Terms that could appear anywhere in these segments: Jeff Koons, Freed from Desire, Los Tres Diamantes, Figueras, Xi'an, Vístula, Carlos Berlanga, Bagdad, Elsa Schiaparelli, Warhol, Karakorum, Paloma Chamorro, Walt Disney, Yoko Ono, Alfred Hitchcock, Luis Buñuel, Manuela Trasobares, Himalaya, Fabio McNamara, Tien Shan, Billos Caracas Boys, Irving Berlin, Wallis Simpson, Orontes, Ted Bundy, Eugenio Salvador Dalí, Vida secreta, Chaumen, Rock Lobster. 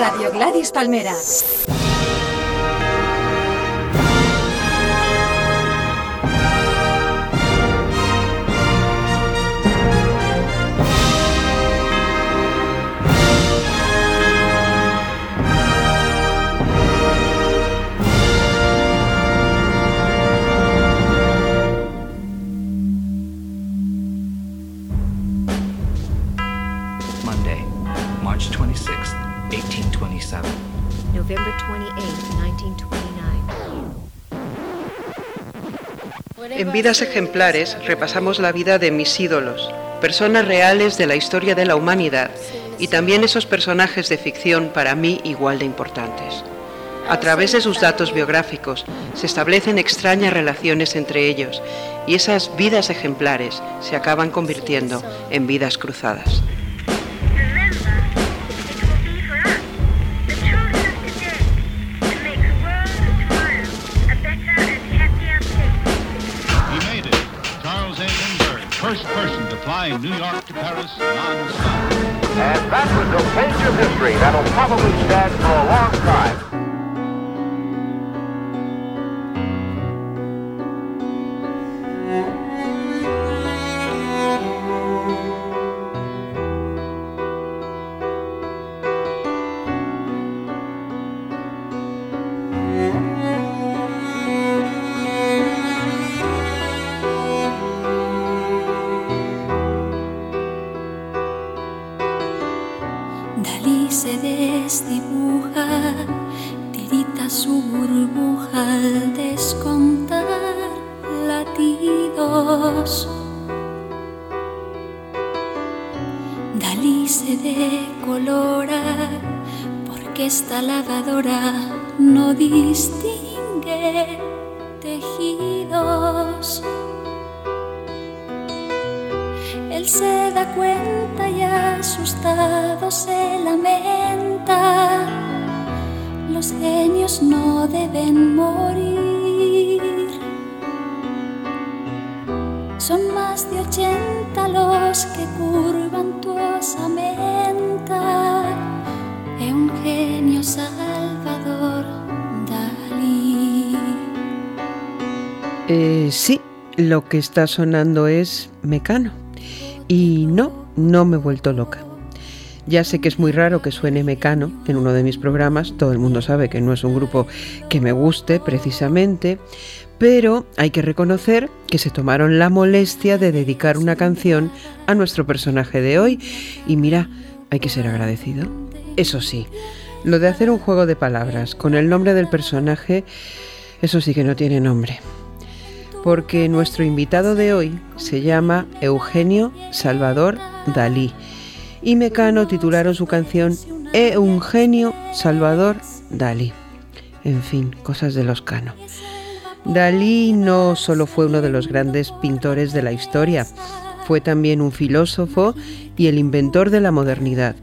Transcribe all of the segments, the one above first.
Radio Gladys Palmera. En Vidas Ejemplares repasamos la vida de mis ídolos, personas reales de la historia de la humanidad y también esos personajes de ficción para mí igual de importantes. A través de sus datos biográficos se establecen extrañas relaciones entre ellos y esas vidas ejemplares se acaban convirtiendo en vidas cruzadas. New York to Paris, non-stop. And that was a page of history that'll probably stand for a long time. Esta lavadora no distingue tejidos. Él se da cuenta y asustado se lamenta. Los genios no deben morir. Son más de 80 los que curvan tu osamenta. Eugenio Salvador Dalí. Sí, lo que está sonando es Mecano. Y no me he vuelto loca. Ya sé que es muy raro que suene Mecano en uno de mis programas. Todo el mundo sabe que no es un grupo que me guste precisamente. Pero hay que reconocer que se tomaron la molestia de dedicar una canción a nuestro personaje de hoy. Y mira, hay que ser agradecido. Eso sí, lo de hacer un juego de palabras con el nombre del personaje, eso sí que no tiene nombre. Porque nuestro invitado de hoy se llama Eugenio Salvador Dalí. Y Mecano titularon su canción Eugenio Salvador Dalí. En fin, cosas de los Cano. Dalí no solo fue uno de los grandes pintores de la historia, fue también un filósofo y el inventor de la modernidad.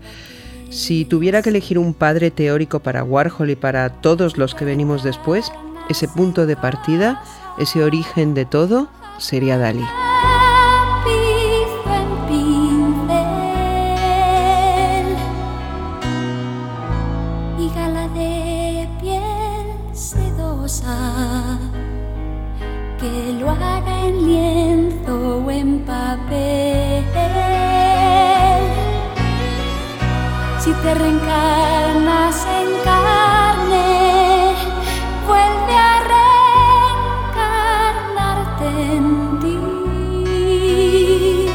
Si tuviera que elegir un padre teórico para Warhol y para todos los que venimos después, ese punto de partida, ese origen de todo, sería Dalí. Y gala de piel sedosa, que lo haga en lienzo o en papel. Si te reencarnas en carne, vuelve a reencarnarte en ti.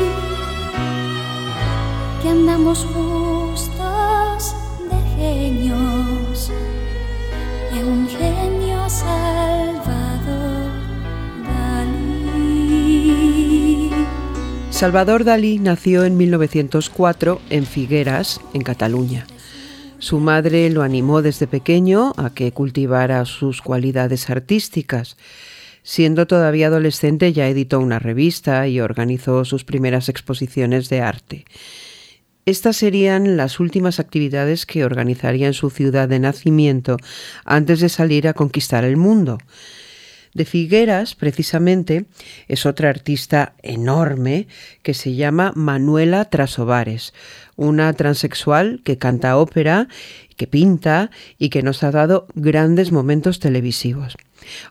Que andamos justos de genios, de un genio Salvador Dalí. Salvador Dalí nació en 1904 en Figueras, en Cataluña. Su madre lo animó desde pequeño a que cultivara sus cualidades artísticas. Siendo todavía adolescente ya editó una revista y organizó sus primeras exposiciones de arte. Estas serían las últimas actividades que organizaría en su ciudad de nacimiento antes de salir a conquistar el mundo. De Figueras, precisamente, es otra artista enorme que se llama Manuela Trasobares, una transexual que canta ópera, que pinta y que nos ha dado grandes momentos televisivos.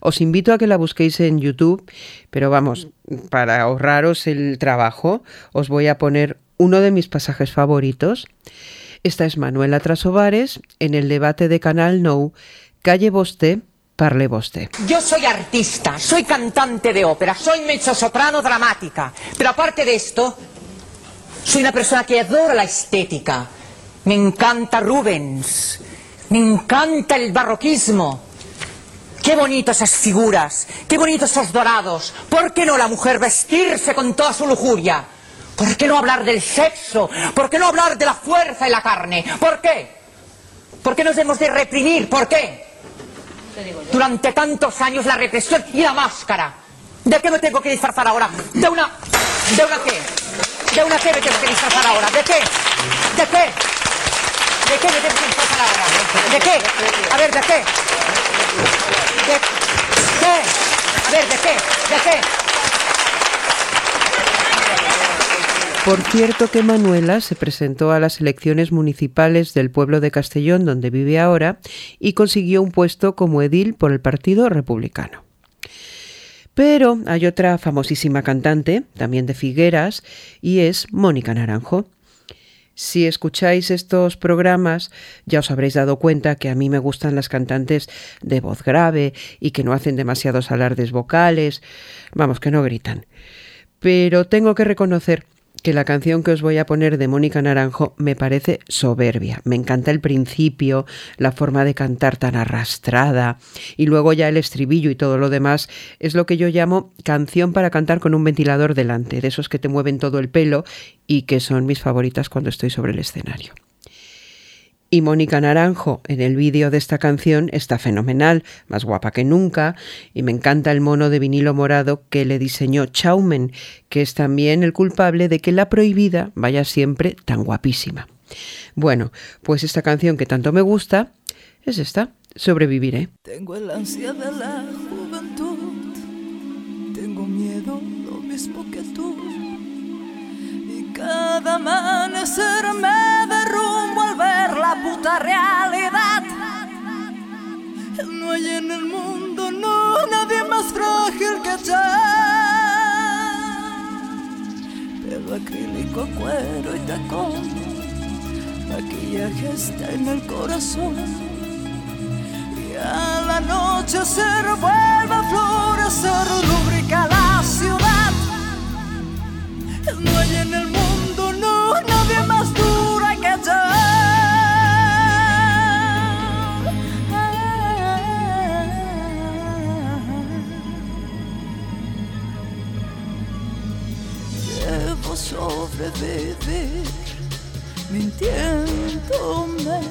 Os invito a que la busquéis en YouTube, pero vamos, para ahorraros el trabajo, os voy a poner uno de mis pasajes favoritos. Esta es Manuela Trasobares en el debate de Canal Nou, Calle Vostè, Parle Vostè. Yo soy artista, soy cantante de ópera, soy mezzosoprano dramática, pero aparte de esto, soy una persona que adora la estética. Me encanta Rubens, me encanta el barroquismo. Qué bonitas esas figuras, qué bonitos esos dorados. ¿Por qué no la mujer vestirse con toda su lujuria? ¿Por qué no hablar del sexo? ¿Por qué no hablar de la fuerza y la carne? ¿Por qué? ¿Por qué nos hemos de reprimir? ¿Por qué? Durante tantos años la represión y la máscara. ¿De qué me tengo que disfrazar ahora? ¿De una qué? ¿De una qué me tengo que disfrazar ahora? ¿De qué? ¿De qué? ¿De qué me tengo que disfrazar ahora? ¿De qué? A ver, ¿de qué? ¿De qué? A ver, ¿de qué? ¿De qué? Por cierto que Manuela se presentó a las elecciones municipales del pueblo de Castellón, donde vive ahora, y consiguió un puesto como edil por el Partido Republicano. Pero hay otra famosísima cantante, también de Figueras, y es Mónica Naranjo. Si escucháis estos programas, ya os habréis dado cuenta que a mí me gustan las cantantes de voz grave y que no hacen demasiados alardes vocales, vamos, que no gritan. Pero tengo que reconocer que la canción que os voy a poner de Mónica Naranjo me parece soberbia. Me encanta el principio, la forma de cantar tan arrastrada, y luego ya el estribillo y todo lo demás es lo que yo llamo canción para cantar con un ventilador delante, de esos que te mueven todo el pelo y que son mis favoritas cuando estoy sobre el escenario. Y Mónica Naranjo en el vídeo de esta canción está fenomenal, más guapa que nunca, y me encanta el mono de vinilo morado que le diseñó Chaumen, que es también el culpable de que La Prohibida vaya siempre tan guapísima. Bueno, pues esta canción que tanto me gusta es esta, Sobreviviré. Tengo el ansia de la juventud, tengo miedo, lo mismo que tú, y cada amanecer me derrumbo al ver la puta realidad. No hay en el mundo, no, nadie más frágil que yo. Pelo acrílico, cuero y tacón, maquillaje está en el corazón, y a la noche se revuelve a florecer, lubrica la ciudad. No hay en el mundo, no, nadie más dura que yo. Debo sobrevivir mintiéndome.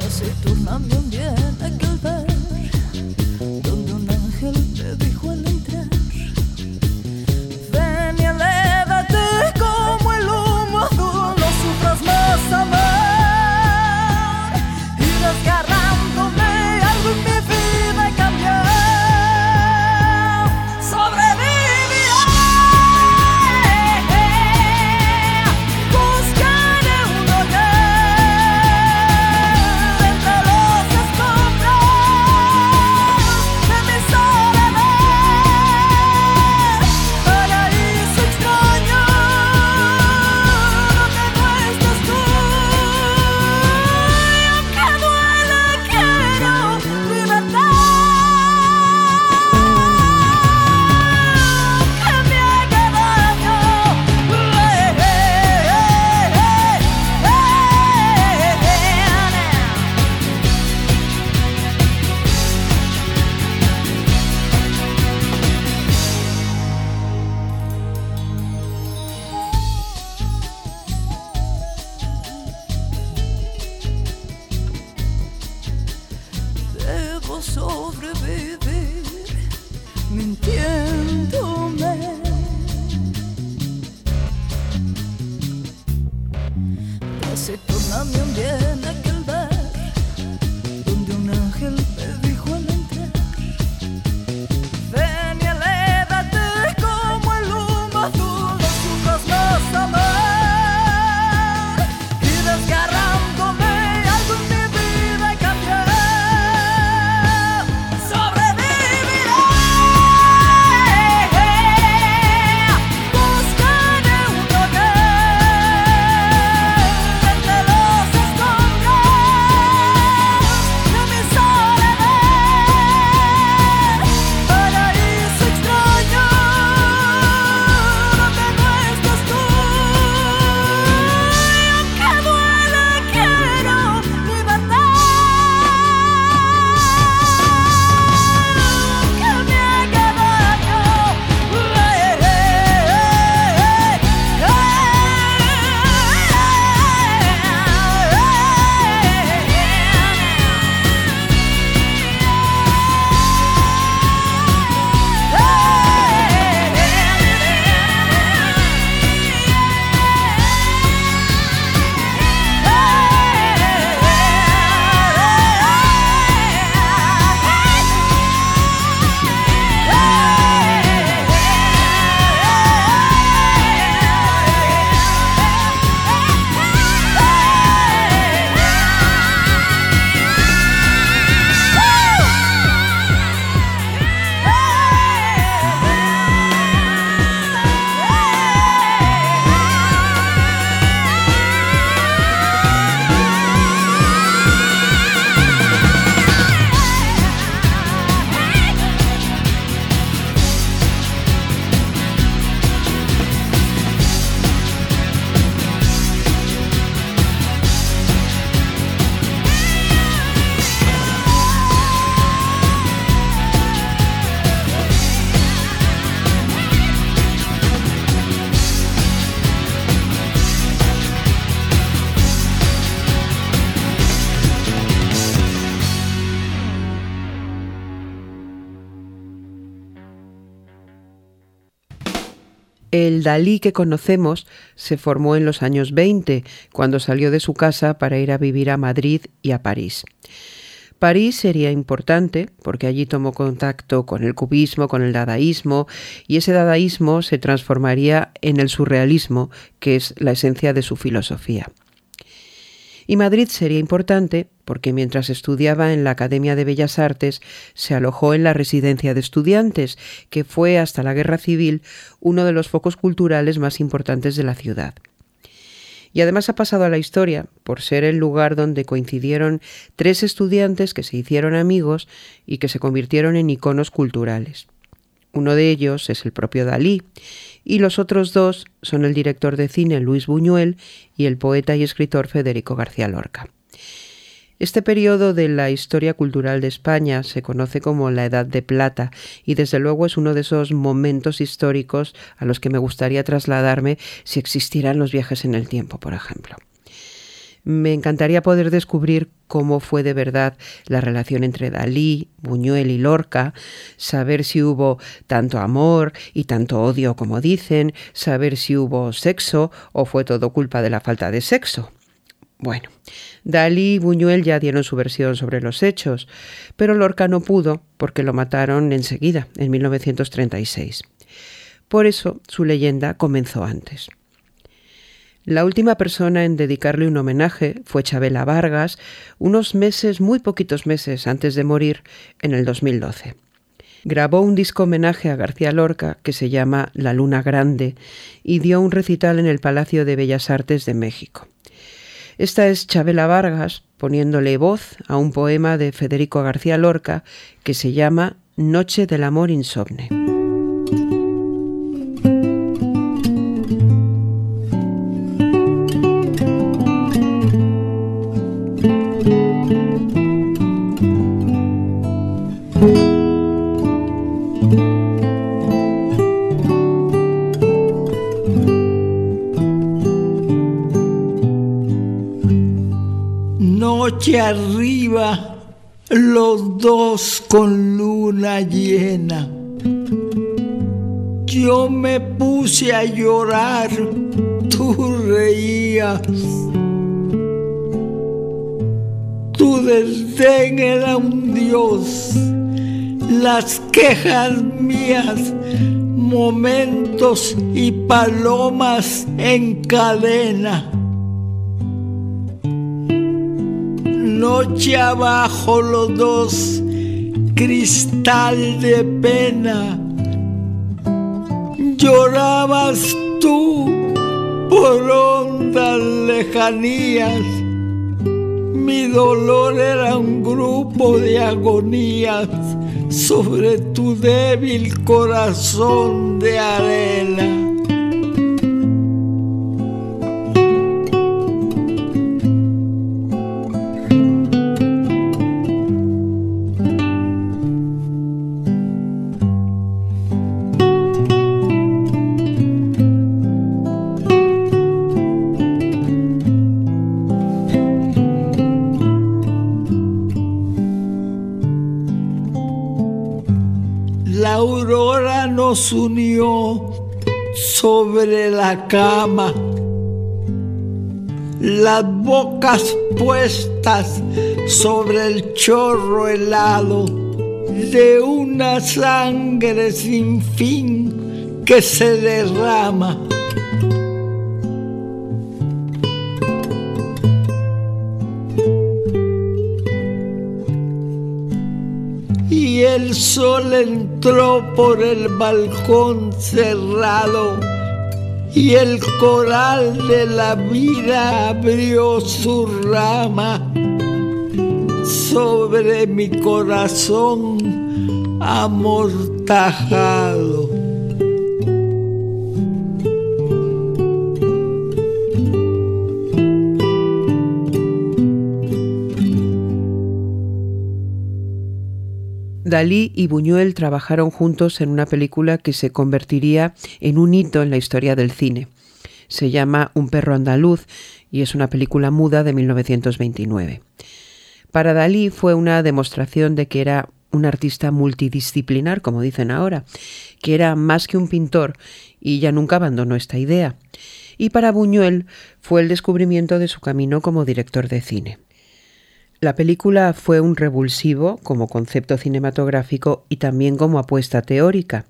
Taciturnamente un bien aquel ver donde un ángel me dijo al entrar: ven y elévate como el humo azul, no sufras más amor. Y desgarrándome algo en mi vida cambió. Se torna mi un bien aquel ver ángel me dijo al entrar: ven y elévate como el humo azul, los sucos los amar, y desgarrándome algo en mi vida cambiará, sobreviviré, buscaré un hogar entre los escombros de mi soledad, paraíso extraño donde no estás tú, y aunque duele quiero libertad, que me haga daño, El Dalí que conocemos se formó en los años 20, cuando salió de su casa para ir a vivir a Madrid y a París. París sería importante porque allí tomó contacto con el cubismo, con el dadaísmo, y ese dadaísmo se transformaría en el surrealismo, que es la esencia de su filosofía. Y Madrid sería importante porque mientras estudiaba en la Academia de Bellas Artes se alojó en la Residencia de Estudiantes, que fue hasta la Guerra Civil uno de los focos culturales más importantes de la ciudad. Y además ha pasado a la historia por ser el lugar donde coincidieron tres estudiantes que se hicieron amigos y que se convirtieron en iconos culturales. Uno de ellos es el propio Dalí, y los otros dos son el director de cine Luis Buñuel y el poeta y escritor Federico García Lorca. Este periodo de la historia cultural de España se conoce como la Edad de Plata, y desde luego es uno de esos momentos históricos a los que me gustaría trasladarme si existieran los viajes en el tiempo, por ejemplo. Me encantaría poder descubrir cómo fue de verdad la relación entre Dalí, Buñuel y Lorca, saber si hubo tanto amor y tanto odio como dicen, saber si hubo sexo o fue todo culpa de la falta de sexo. Bueno, Dalí y Buñuel ya dieron su versión sobre los hechos, pero Lorca no pudo porque lo mataron enseguida, en 1936. Por eso su leyenda comenzó antes. La última persona en dedicarle un homenaje fue Chavela Vargas, unos meses, muy poquitos meses antes de morir, en el 2012. Grabó un disco homenaje a García Lorca que se llama La Luna Grande y dio un recital en el Palacio de Bellas Artes de México. Esta es Chavela Vargas poniéndole voz a un poema de Federico García Lorca que se llama Noche del amor insomne. Noche arriba, los dos con luna llena. Yo me puse a llorar, tú reías. su desdén era un dios. Las quejas mías, momentos y palomas en cadena. Noche abajo los dos, cristal de pena. Llorabas tú por hondas lejanías. Mi dolor era un grupo de agonías sobre tu débil corazón de arena. Nos unió sobre la cama, las bocas puestas sobre el chorro helado de una sangre sin fin que se derrama. El sol entró por el balcón cerrado y el coral de la vida abrió su rama sobre mi corazón amortajado. Dalí y Buñuel trabajaron juntos en una película que se convertiría en un hito en la historia del cine. Se llama Un perro andaluz y es una película muda de 1929. Para Dalí fue una demostración de que era un artista multidisciplinar, como dicen ahora, que era más que un pintor, y ya nunca abandonó esta idea. Y para Buñuel fue el descubrimiento de su camino como director de cine. La película fue un revulsivo como concepto cinematográfico y también como apuesta teórica.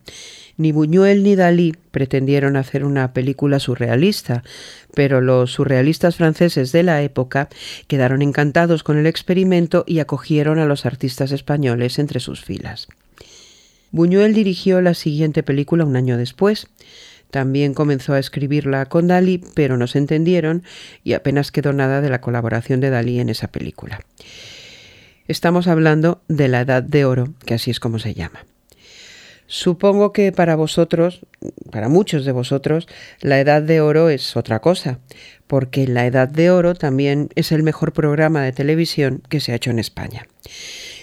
Ni Buñuel ni Dalí pretendieron hacer una película surrealista, pero los surrealistas franceses de la época quedaron encantados con el experimento y acogieron a los artistas españoles entre sus filas. Buñuel dirigió la siguiente película un año después. También comenzó a escribirla con Dalí, pero no se entendieron y apenas quedó nada de la colaboración de Dalí en esa película. Estamos hablando de La Edad de Oro, que así es como se llama. Supongo que para vosotros, para muchos de vosotros, La Edad de Oro es otra cosa, porque La Edad de Oro también es el mejor programa de televisión que se ha hecho en España.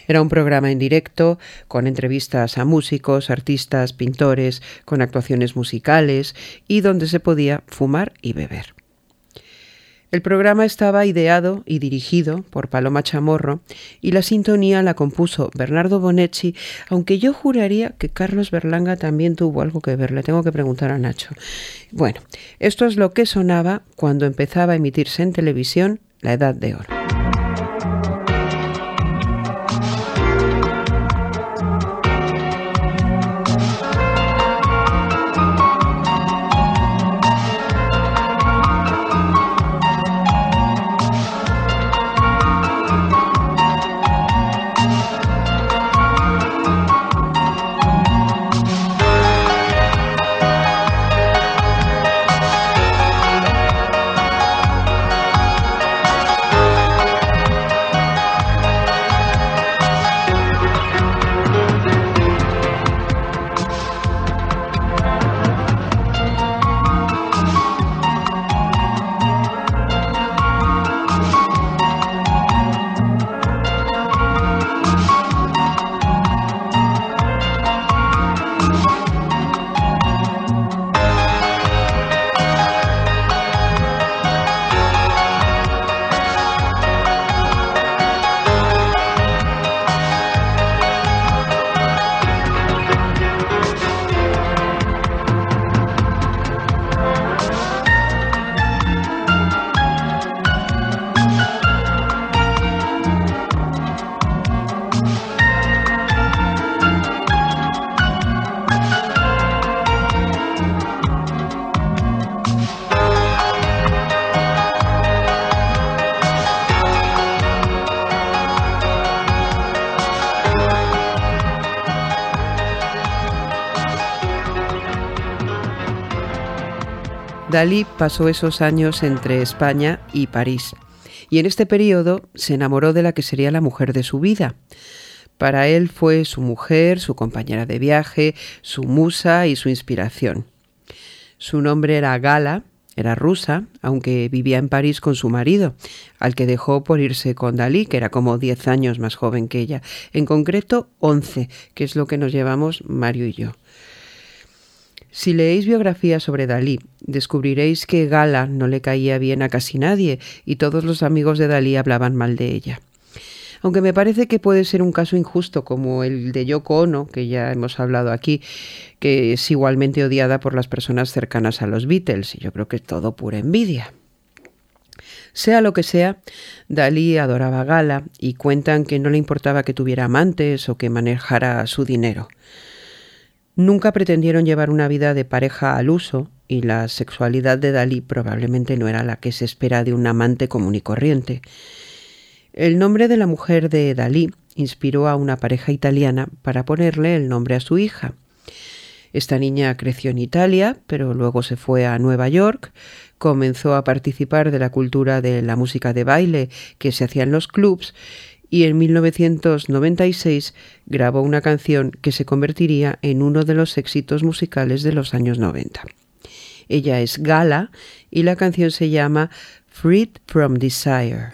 Era un programa en directo, con entrevistas a músicos, artistas, pintores, con actuaciones musicales y donde se podía fumar y beber. El programa estaba ideado y dirigido por Paloma Chamorro y la sintonía la compuso Bernardo Bonetti, aunque yo juraría que Carlos Berlanga también tuvo algo que ver, le tengo que preguntar a Nacho. Bueno, esto es lo que sonaba cuando empezaba a emitirse en televisión La Edad de Oro. Dalí pasó esos años entre España y París, y en este periodo se enamoró de la que sería la mujer de su vida. Para él fue su mujer, su compañera de viaje, su musa y su inspiración. Su nombre era Gala, era rusa, aunque vivía en París con su marido, al que dejó por irse con Dalí, que era como 10 años más joven que ella, en concreto 11, que es lo que nos llevamos Mario y yo. Si leéis biografías sobre Dalí, descubriréis que Gala no le caía bien a casi nadie y todos los amigos de Dalí hablaban mal de ella. Aunque me parece que puede ser un caso injusto como el de Yoko Ono, que ya hemos hablado aquí, que es igualmente odiada por las personas cercanas a los Beatles, y yo creo que es todo pura envidia. Sea lo que sea, Dalí adoraba a Gala y cuentan que no le importaba que tuviera amantes o que manejara su dinero. Nunca pretendieron llevar una vida de pareja al uso y la sexualidad de Dalí probablemente no era la que se espera de un amante común y corriente. El nombre de la mujer de Dalí inspiró a una pareja italiana para ponerle el nombre a su hija. Esta niña creció en Italia, pero luego se fue a Nueva York, comenzó a participar de la cultura de la música de baile que se hacía en los clubs, y en 1996 grabó una canción que se convertiría en uno de los éxitos musicales de los años 90. Ella es Gala y la canción se llama Freed from Desire.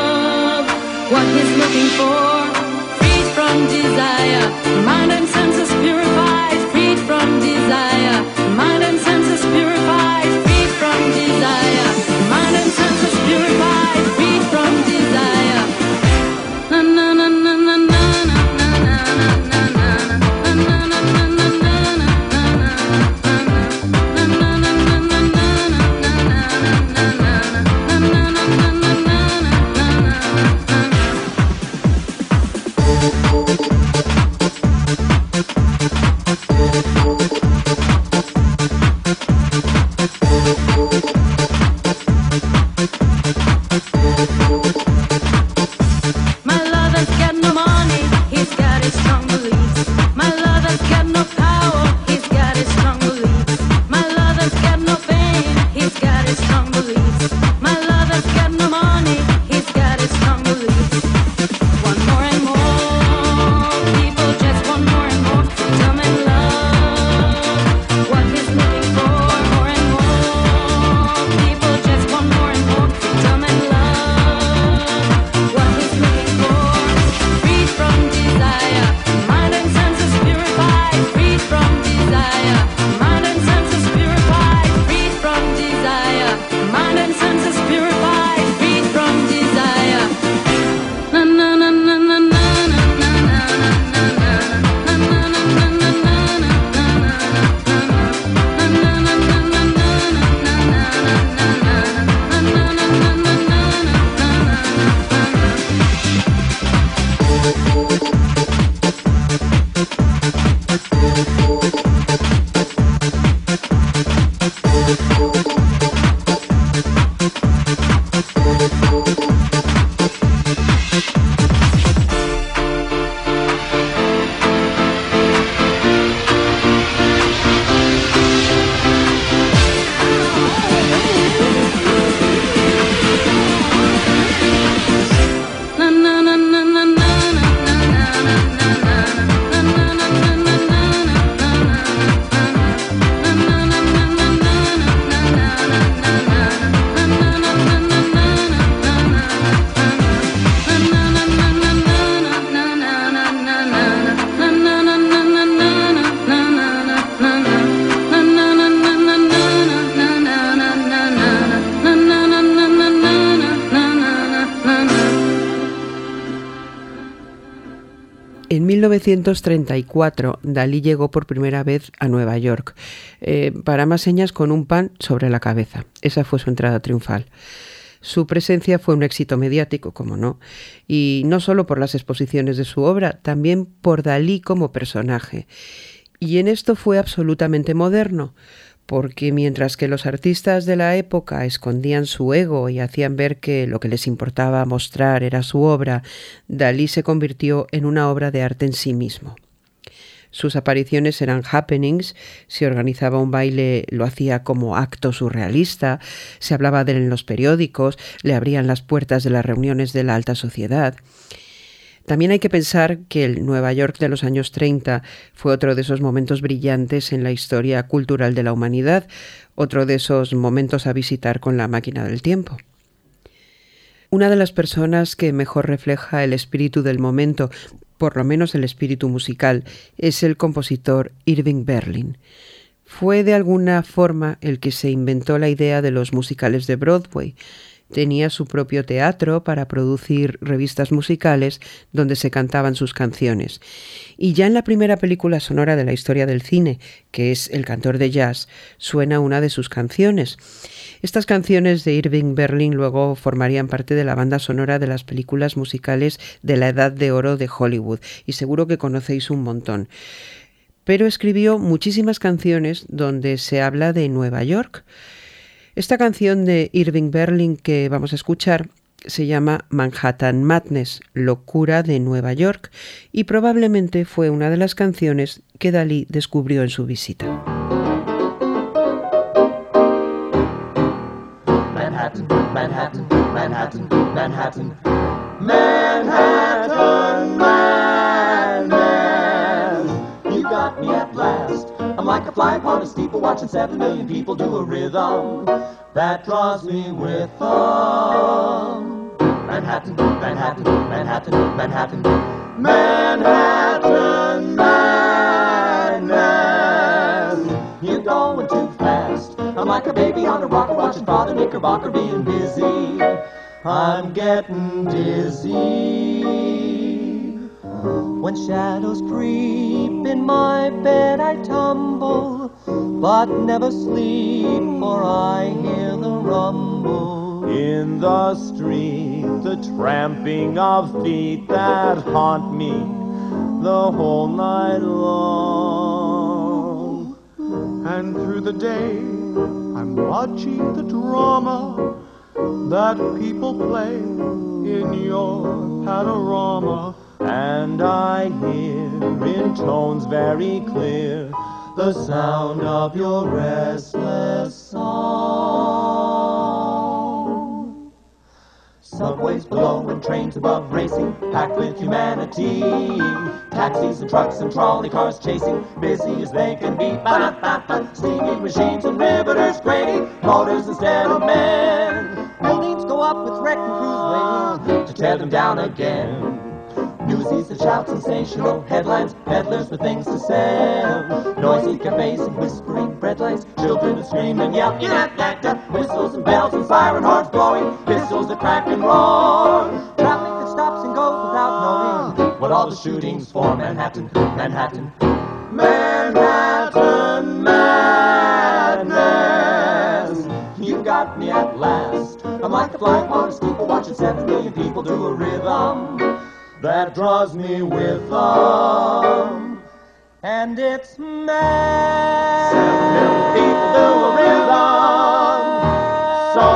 What he's looking for. Freed from desire, mind and senses purified. Freed from desire, mind and senses purified. Freed from desire, mind and senses purified. Freed from desire. Na na na na na na na na na na na na na na na. En 1934, Dalí llegó por primera vez a Nueva York, para más señas con un pan sobre la cabeza. Esa fue su entrada triunfal. Su presencia fue un éxito mediático, como no, y no solo por las exposiciones de su obra, también por Dalí como personaje. Y en esto fue absolutamente moderno, porque mientras que los artistas de la época escondían su ego y hacían ver que lo que les importaba mostrar era su obra, Dalí se convirtió en una obra de arte en sí mismo. Sus apariciones eran happenings, si organizaba un baile lo hacía como acto surrealista, se hablaba de él en los periódicos, le abrían las puertas de las reuniones de la alta sociedad. También hay que pensar que el Nueva York de los años 30 fue otro de esos momentos brillantes en la historia cultural de la humanidad, otro de esos momentos a visitar con la máquina del tiempo. Una de las personas que mejor refleja el espíritu del momento, por lo menos el espíritu musical, es el compositor Irving Berlin. Fue de alguna forma el que se inventó la idea de los musicales de Broadway. Tenía su propio teatro para producir revistas musicales donde se cantaban sus canciones. Y ya en la primera película sonora de la historia del cine, que es El cantor de jazz, suena una de sus canciones. Estas canciones de Irving Berlin luego formarían parte de la banda sonora de las películas musicales de la Edad de Oro de Hollywood, y seguro que conocéis un montón. Pero escribió muchísimas canciones donde se habla de Nueva York. Esta canción de Irving Berlin que vamos a escuchar se llama Manhattan Madness, locura de Nueva York, y probablemente fue una de las canciones que Dalí descubrió en su visita. Manhattan, Manhattan, Manhattan, Manhattan, Manhattan Madness. You got me at last. I'm like a fly upon a steeple, watching 7 million people do a rhythm that draws me with them. Manhattan, Manhattan, Manhattan, Manhattan, Manhattan Madness. You're going too fast. I'm like a baby on a rocker, watching Father Knickerbocker being busy. I'm getting dizzy. When shadows creep in my bed, I tumble, but never sleep, for I hear the rumble in the street, the tramping of feet that haunt me the whole night long. And through the day, I'm watching the drama that people play in your panorama. And I hear in tones very clear the sound of your restless song. Subways below and trains above racing, packed with humanity. Taxis and trucks and trolley cars chasing, busy as they can be. Ba-da-ba-ba, steaming machines and riveters grating, motors instead of men. Buildings go up with wrecking crews waiting to tear them down again. Newsies that shout sensational headlines, peddlers with things to sell. Noisy cafes and whispering red lights, children that scream and yell. Whistles and bells and siren horns blowing, pistols that crack and roar. Traffic that stops and goes without knowing what all the shooting's for. Manhattan, Manhattan, Manhattan Madness. You got me at last. I'm like a fly upon a steeple, watching 7 million people do a rhythm that draws me with them, and it's mad. 7 million people do a rhythm, so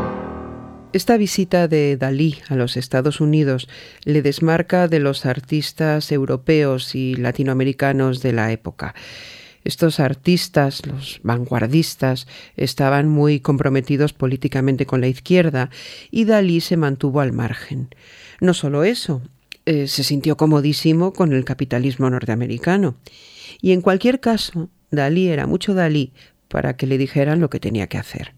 mad. Esta visita de Dalí a los Estados Unidos le desmarca de los artistas europeos y latinoamericanos de la época. Estos artistas, los vanguardistas, estaban muy comprometidos políticamente con la izquierda y Dalí se mantuvo al margen. No solo eso, se sintió comodísimo con el capitalismo norteamericano. Y en cualquier caso, Dalí era mucho Dalí para que le dijeran lo que tenía que hacer.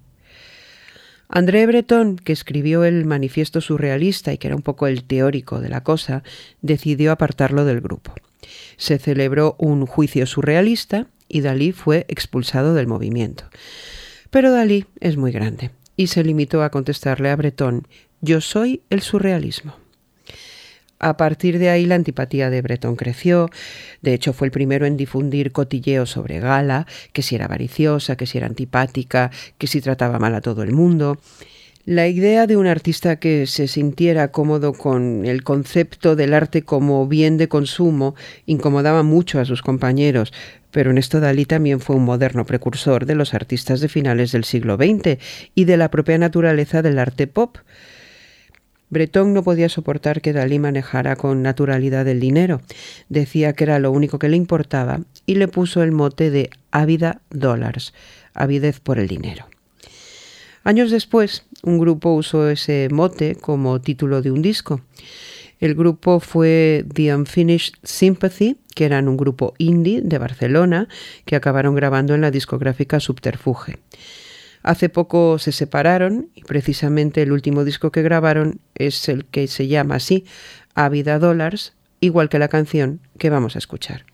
André Breton, que escribió el Manifiesto Surrealista y que era un poco el teórico de la cosa, decidió apartarlo del grupo. Se celebró un juicio surrealista y Dalí fue expulsado del movimiento. Pero Dalí es muy grande y se limitó a contestarle a Breton: Yo soy el surrealismo. A partir de ahí la antipatía de Breton creció. De hecho, fue el primero en difundir cotilleos sobre Gala, que si era avariciosa, que si era antipática, que si trataba mal a todo el mundo. La idea de un artista que se sintiera cómodo con el concepto del arte como bien de consumo incomodaba mucho a sus compañeros, pero en esto Dalí también fue un moderno precursor de los artistas de finales del siglo XX y de la propia naturaleza del arte pop. Breton no podía soportar que Dalí manejara con naturalidad el dinero. Decía que era lo único que le importaba y le puso el mote de Avida Dollars, avidez por el dinero. Años después, un grupo usó ese mote como título de un disco. El grupo fue The Unfinished Sympathy, que eran un grupo indie de Barcelona que acabaron grabando en la discográfica Subterfuge. Hace poco se separaron y precisamente el último disco que grabaron es el que se llama así, Avida Dollars, igual que la canción que vamos a escuchar.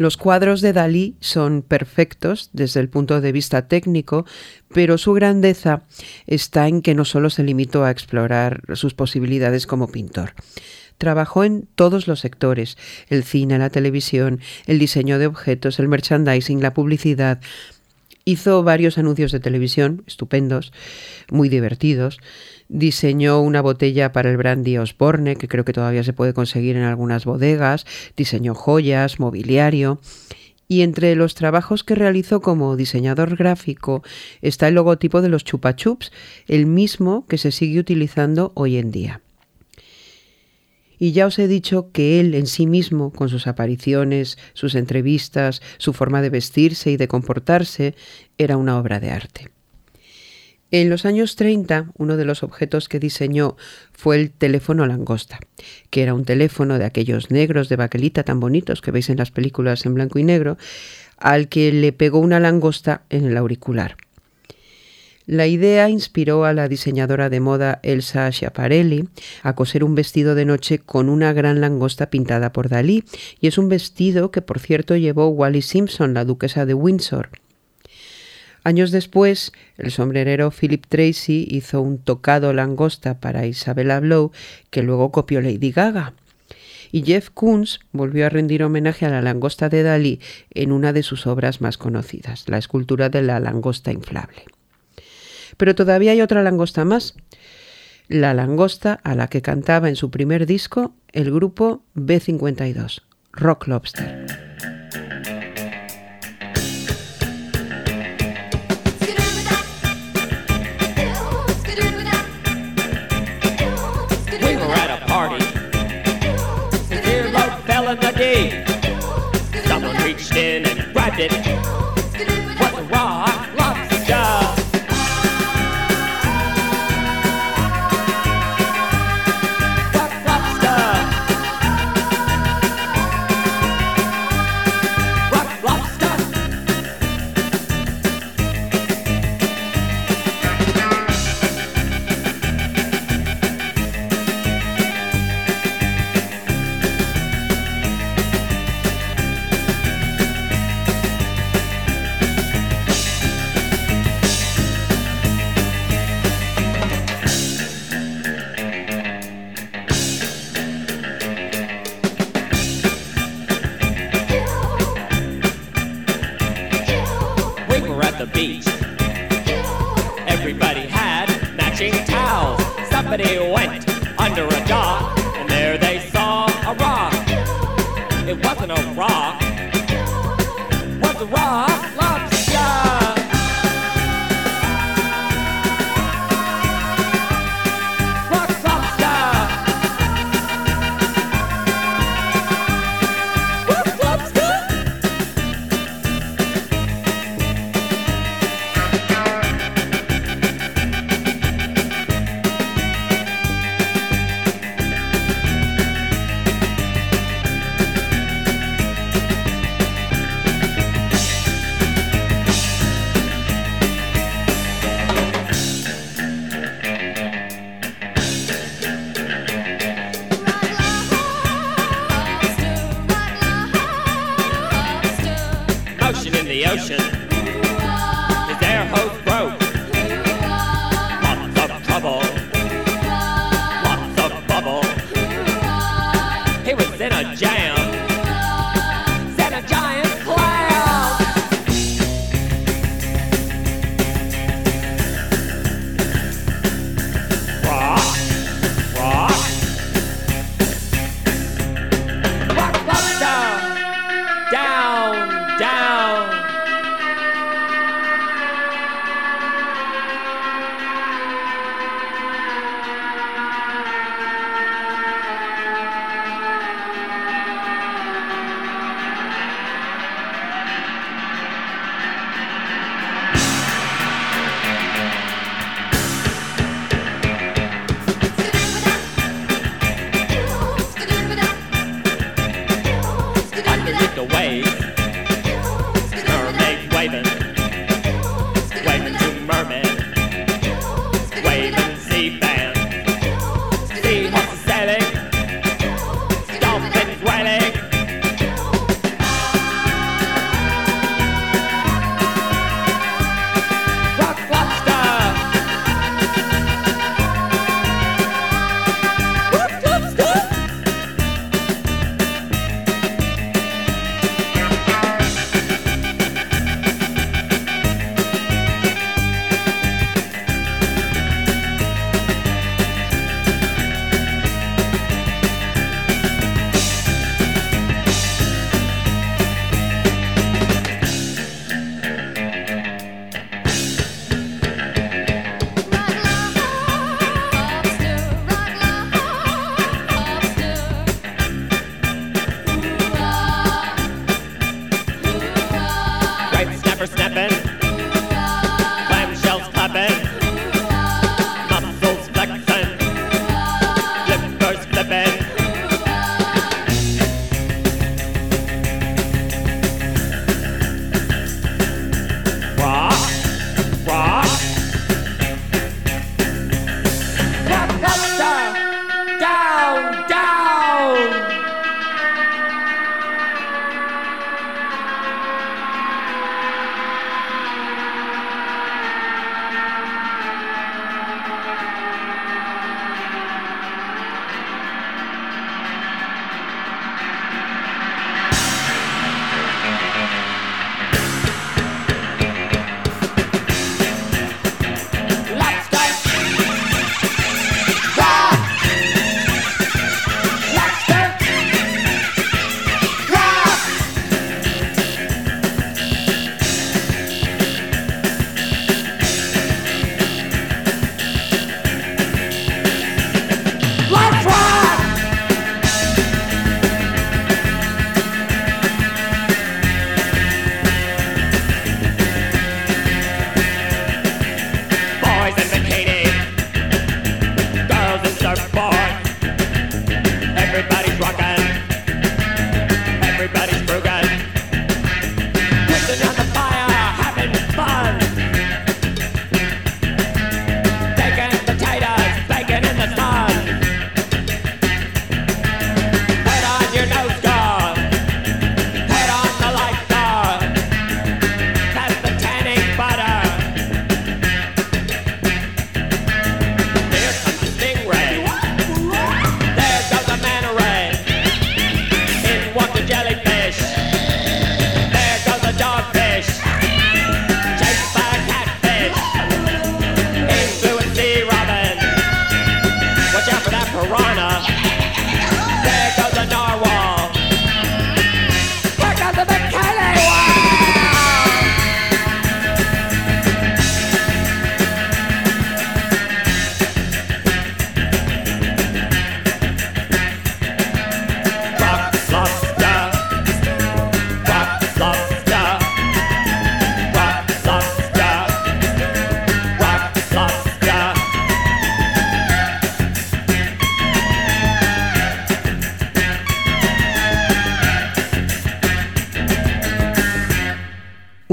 Los cuadros de Dalí son perfectos desde el punto de vista técnico, pero su grandeza está en que no solo se limitó a explorar sus posibilidades como pintor. Trabajó en todos los sectores: el cine, la televisión, el diseño de objetos, el merchandising, la publicidad. Hizo varios anuncios de televisión estupendos, muy divertidos. Diseñó una botella para el brandy Osborne, que creo que todavía se puede conseguir en algunas bodegas. Diseñó joyas, mobiliario. Y entre los trabajos que realizó como diseñador gráfico está el logotipo de los Chupa Chups, el mismo que se sigue utilizando hoy en día. Y ya os he dicho que él en sí mismo, con sus apariciones, sus entrevistas, su forma de vestirse y de comportarse, era una obra de arte. En los años 30, uno de los objetos que diseñó fue el teléfono langosta, que era un teléfono de aquellos negros de baquelita tan bonitos que veis en las películas en blanco y negro, al que le pegó una langosta en el auricular. La idea inspiró a la diseñadora de moda Elsa Schiaparelli a coser un vestido de noche con una gran langosta pintada por Dalí, y es un vestido que, por cierto, llevó Wallis Simpson, la duquesa de Windsor. Años después, el sombrerero Philip Tracy hizo un tocado langosta para Isabella Blow, que luego copió Lady Gaga. Y Jeff Koons volvió a rendir homenaje a la langosta de Dalí en una de sus obras más conocidas, la escultura de la langosta inflable. Pero todavía hay otra langosta más, la langosta a la que cantaba en su primer disco el grupo B52, Rock Lobster. It was a rock lobster. Rock lobster. Rock lobster.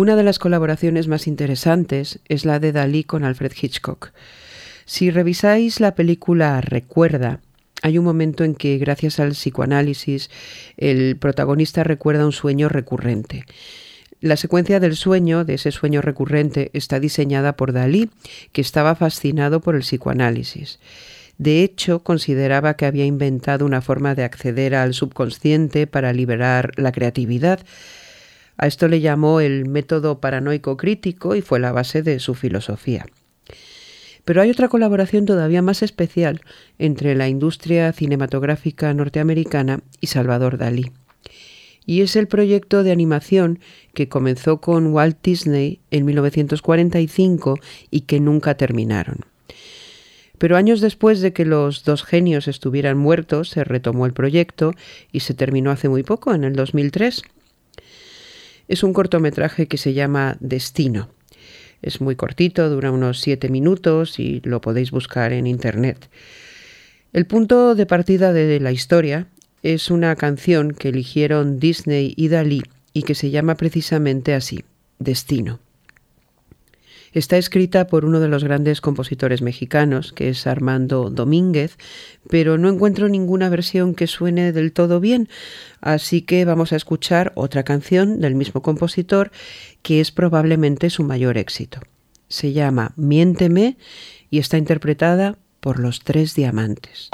Una de las colaboraciones más interesantes es la de Dalí con Alfred Hitchcock. Si revisáis la película Recuerda, hay un momento en que, gracias al psicoanálisis, el protagonista recuerda un sueño recurrente. La secuencia del sueño, de ese sueño recurrente, está diseñada por Dalí, que estaba fascinado por el psicoanálisis. De hecho, consideraba que había inventado una forma de acceder al subconsciente para liberar la creatividad. A esto le llamó el método paranoico crítico y fue la base de su filosofía. Pero hay otra colaboración todavía más especial entre la industria cinematográfica norteamericana y Salvador Dalí. Y es el proyecto de animación que comenzó con Walt Disney en 1945 y que nunca terminaron. Pero años después de que los dos genios estuvieran muertos, se retomó el proyecto y se terminó hace muy poco, en el 2003. Es un cortometraje que se llama Destino. Es muy cortito, dura unos 7 minutos y lo podéis buscar en internet. El punto de partida de la historia es una canción que eligieron Disney y Dalí y que se llama precisamente así, Destino. Está escrita por uno de los grandes compositores mexicanos, que es Armando Domínguez, pero no encuentro ninguna versión que suene del todo bien, así que vamos a escuchar otra canción del mismo compositor, que es probablemente su mayor éxito. Se llama Miénteme y está interpretada por Los Tres Diamantes.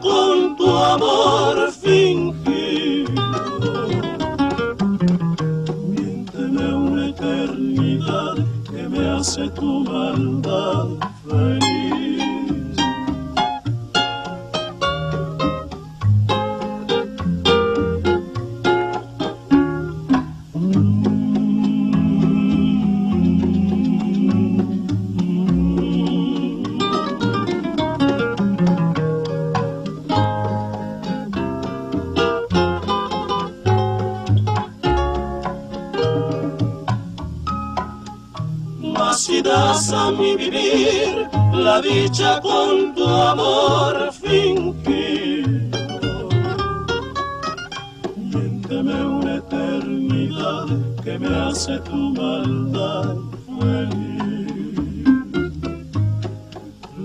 Con tu amor fingido, miénteme una eternidad que me hace tu maldad feliz. A mi vivir la dicha con tu amor fingido, miénteme una eternidad que me hace tu maldad feliz.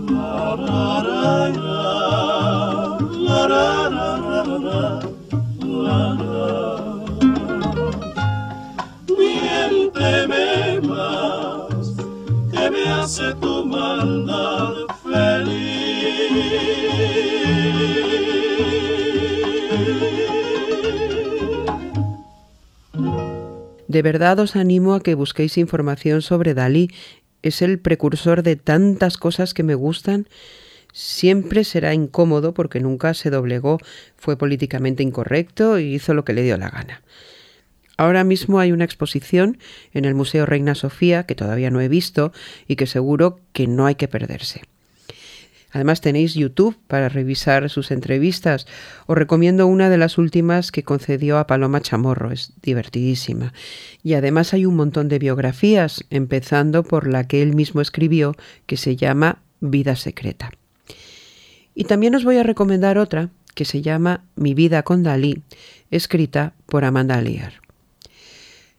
La ra ra ra, la ra ra ra ra, la ra, miénteme más, me hace tu maldad feliz. De verdad os animo a que busquéis información sobre Dalí. Es el precursor de tantas cosas que me gustan. Siempre será incómodo porque nunca se doblegó, fue políticamente incorrecto y hizo lo que le dio la gana. Ahora mismo hay una exposición en el Museo Reina Sofía que todavía no he visto y que seguro que no hay que perderse. Además tenéis YouTube para revisar sus entrevistas. Os recomiendo una de las últimas que concedió a Paloma Chamorro, es divertidísima. Y además hay un montón de biografías, empezando por la que él mismo escribió, que se llama Vida secreta. Y también os voy a recomendar otra, que se llama Mi vida con Dalí, escrita por Amanda Lear.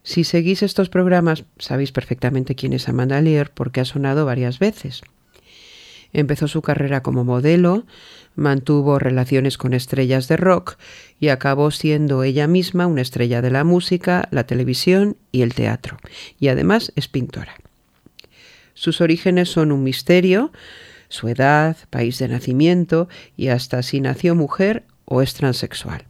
Si seguís estos programas, sabéis perfectamente quién es Amanda Lear porque ha sonado varias veces. Empezó su carrera como modelo, mantuvo relaciones con estrellas de rock y acabó siendo ella misma una estrella de la música, la televisión y el teatro. Y además es pintora. Sus orígenes son un misterio, su edad, país de nacimiento y hasta si nació mujer o es transexual.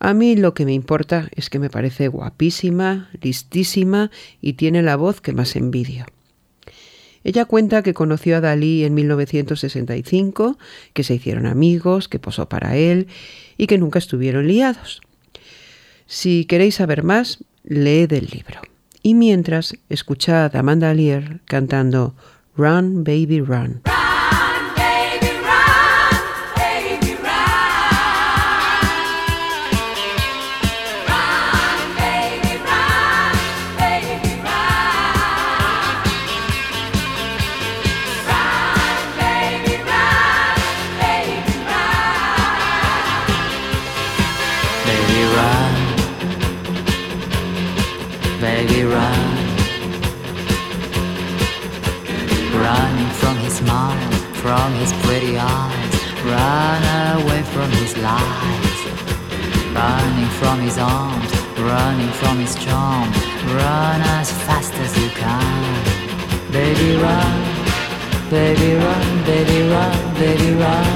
A mí lo que me importa es que me parece guapísima, listísima y tiene la voz que más envidio. Ella cuenta que conoció a Dalí en 1965, que se hicieron amigos, que posó para él y que nunca estuvieron liados. Si queréis saber más, leed el libro. Y mientras, escuchad a Amanda Lear cantando Run, Baby, Run. From his pretty eyes, run away from his lies, running from his arms, running from his charm, run as fast as you can. Baby run, baby run, baby run, baby run,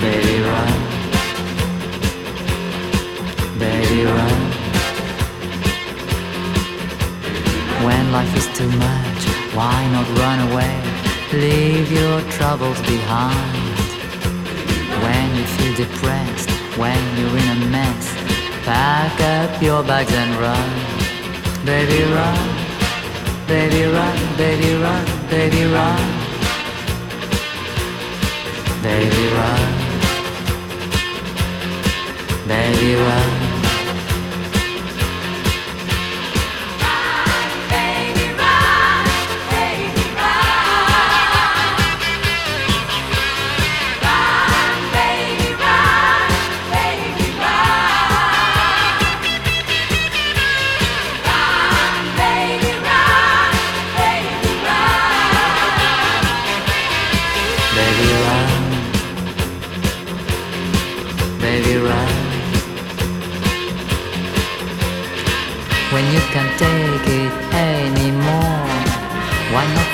baby run, baby run. When life is too much, why not run away? Leave your troubles behind. When you feel depressed, when you're in a mess, pack up your bags and run. Baby run, baby run, baby run, baby run, baby run, baby run, baby run.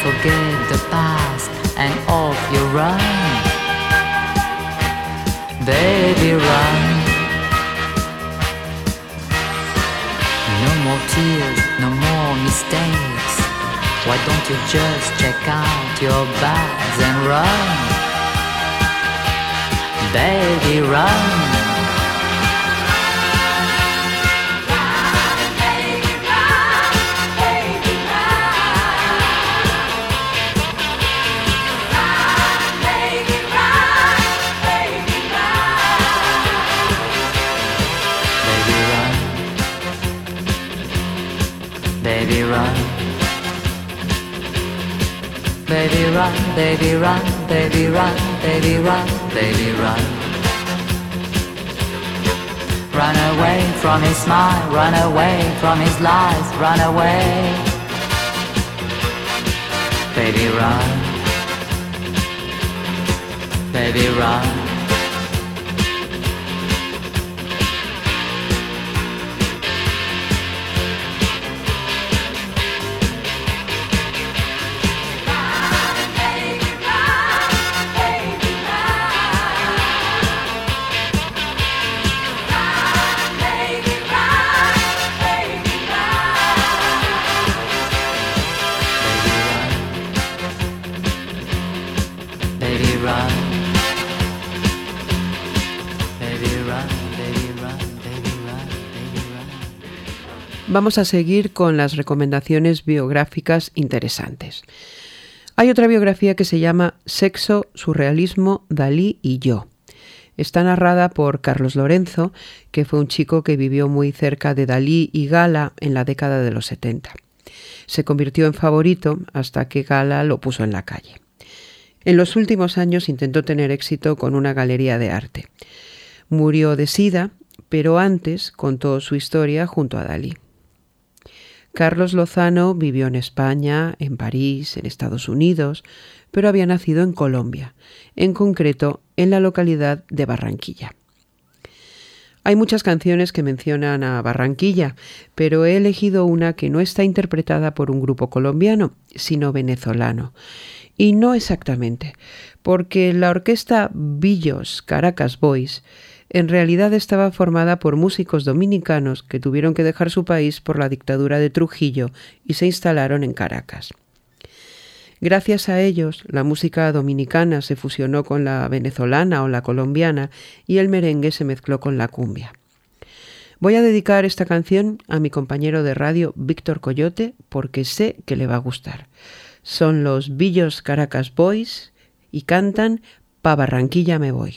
Forget the past and off you run. Baby run. No more tears, no more mistakes. Why don't you just check out your bags and run? Baby run. Baby run, baby run, baby run, baby run, baby run. Run away from his smile, run away from his lies, run away. Baby run, baby run. Vamos a seguir con las recomendaciones biográficas interesantes. Hay otra biografía que se llama Sexo, surrealismo, Dalí y yo. Está narrada por Carlos Lorenzo, que fue un chico que vivió muy cerca de Dalí y Gala en la década de los 70. Se convirtió en favorito hasta que Gala lo puso en la calle. En los últimos años intentó tener éxito con una galería de arte. Murió de sida, pero antes contó su historia junto a Dalí. Carlos Lozano vivió en España, en París, en Estados Unidos, pero había nacido en Colombia, en concreto en la localidad de Barranquilla. Hay muchas canciones que mencionan a Barranquilla, pero he elegido una que no está interpretada por un grupo colombiano, sino venezolano. Y no exactamente, porque la orquesta Billos Caracas Boys en realidad estaba formada por músicos dominicanos que tuvieron que dejar su país por la dictadura de Trujillo y se instalaron en Caracas. Gracias a ellos, la música dominicana se fusionó con la venezolana o la colombiana y el merengue se mezcló con la cumbia. Voy a dedicar esta canción a mi compañero de radio Víctor Coyote porque sé que le va a gustar. Son los Billos Caracas Boys y cantan Pa' Barranquilla me voy.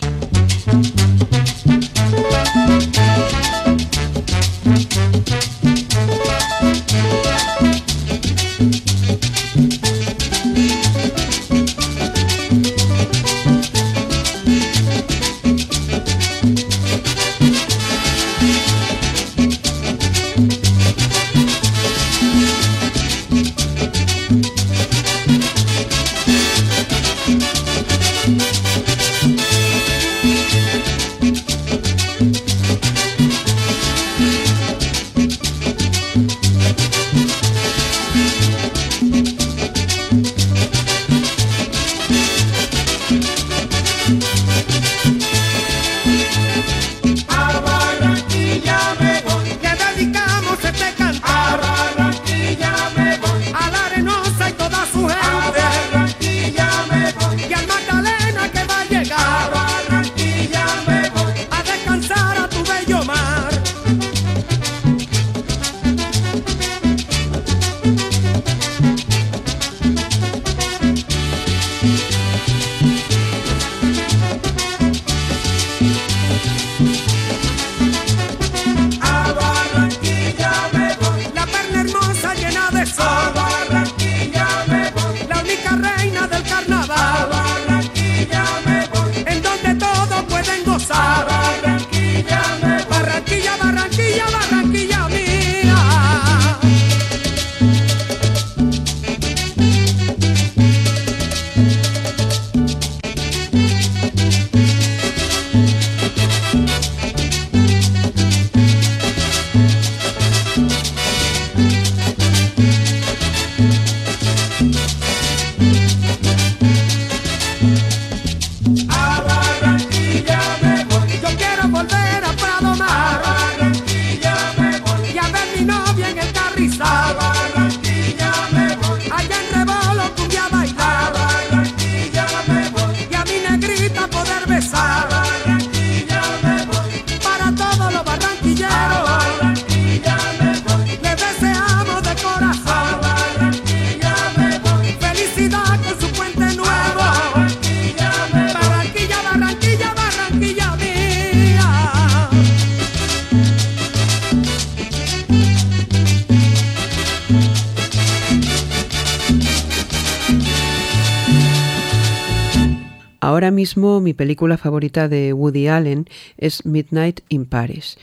Ahora mismo mi película favorita de Woody Allen es Midnight in Paris.